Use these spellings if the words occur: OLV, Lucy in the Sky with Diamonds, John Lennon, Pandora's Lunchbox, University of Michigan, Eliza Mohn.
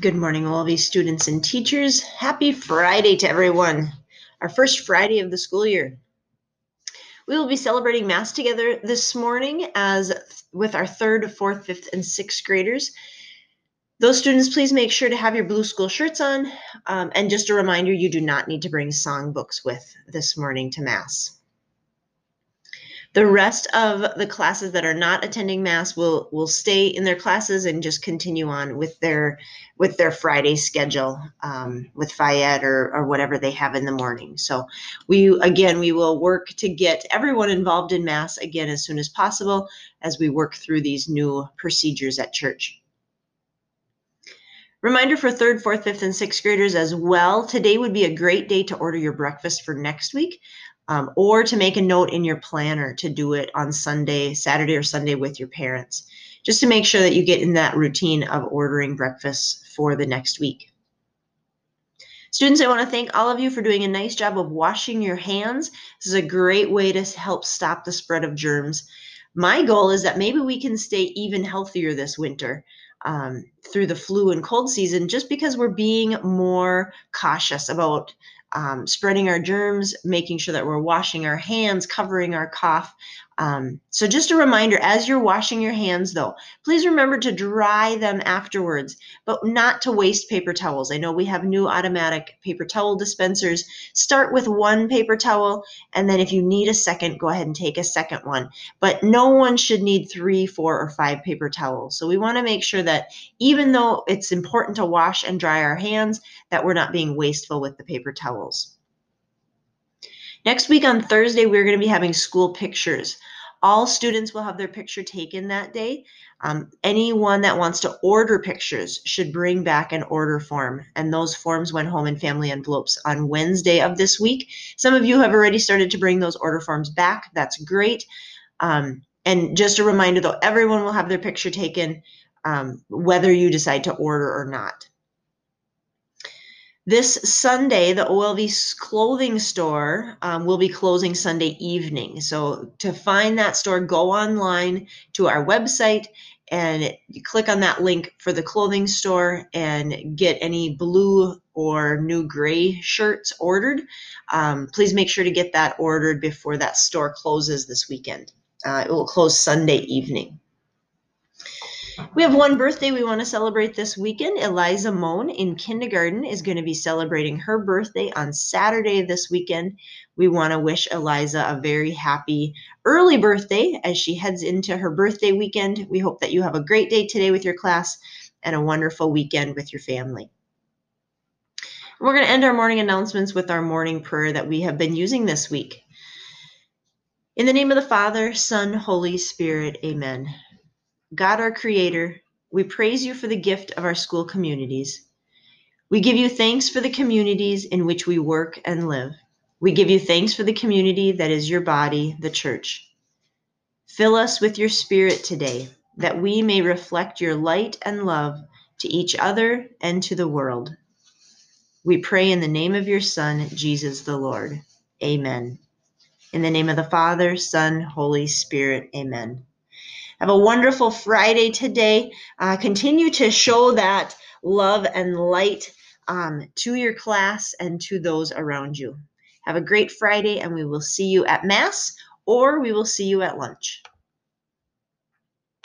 Good morning, OLV students and teachers. Happy Friday to everyone, our first Friday of the school year. We will be celebrating Mass together this morning with our third, fourth, fifth, and sixth graders. Those students, please make sure to have your blue school shirts on. And just a reminder, you do not need to bring songbooks with this morning to Mass. The rest of the classes that are not attending Mass will stay in their classes and just continue on with their Friday schedule with FIED or whatever they have in the morning. So we will work to get everyone involved in Mass again as soon as possible as we work through these new procedures at church. Reminder for third, fourth, fifth, and sixth graders as well. Today would be a great day to order your breakfast for next week. Or to make a note in your planner to do it on Saturday or Sunday with your parents, just to make sure that you get in that routine of ordering breakfast for the next week. Students, I want to thank all of you for doing a nice job of washing your hands. This is a great way to help stop the spread of germs. My goal is that maybe we can stay even healthier this winter through the flu and cold season, just because we're being more cautious about spreading our germs, making sure that we're washing our hands, covering our cough. So just a reminder, as you're washing your hands though, please remember to dry them afterwards, but not to waste paper towels. I know we have new automatic paper towel dispensers. Start with one paper towel, and then if you need a second, go ahead and take a second one. But no one should need 3, 4, or 5 paper towels. So we want to make sure that even though it's important to wash and dry our hands, that we're not being wasteful with the paper towel. Next week on Thursday, we're going to be having school pictures. All students will have their picture taken that day. Anyone that wants to order pictures should bring back an order form, and those forms went home in family envelopes on Wednesday of this week. Some of you have already started to bring those order forms back. That's great. And just a reminder, though, everyone will have their picture taken, whether you decide to order or not. This Sunday, the OLV's clothing store will be closing Sunday evening. So to find that store, go online to our website and you click on that link for the clothing store and get any blue or new gray shirts ordered. Please make sure to get that ordered before that store closes this weekend. It will close Sunday evening. We have one birthday we want to celebrate this weekend. Eliza Mohn in kindergarten is going to be celebrating her birthday on Saturday this weekend. We want to wish Eliza a very happy early birthday as she heads into her birthday weekend. We hope that you have a great day today with your class and a wonderful weekend with your family. We're going to end our morning announcements with our morning prayer that we have been using this week. In the name of the Father, Son, Holy Spirit, amen. God, our Creator, we praise you for the gift of our school communities. We give you thanks for the communities in which we work and live. We give you thanks for the community that is your body, the church. Fill us with your Spirit today, that we may reflect your light and love to each other and to the world. We pray in the name of your Son, Jesus the Lord. Amen. In the name of the Father, Son, Holy Spirit, amen. Have a wonderful Friday today. Continue to show that love and light to your class and to those around you. Have a great Friday, and we will see you at Mass, or we will see you at lunch.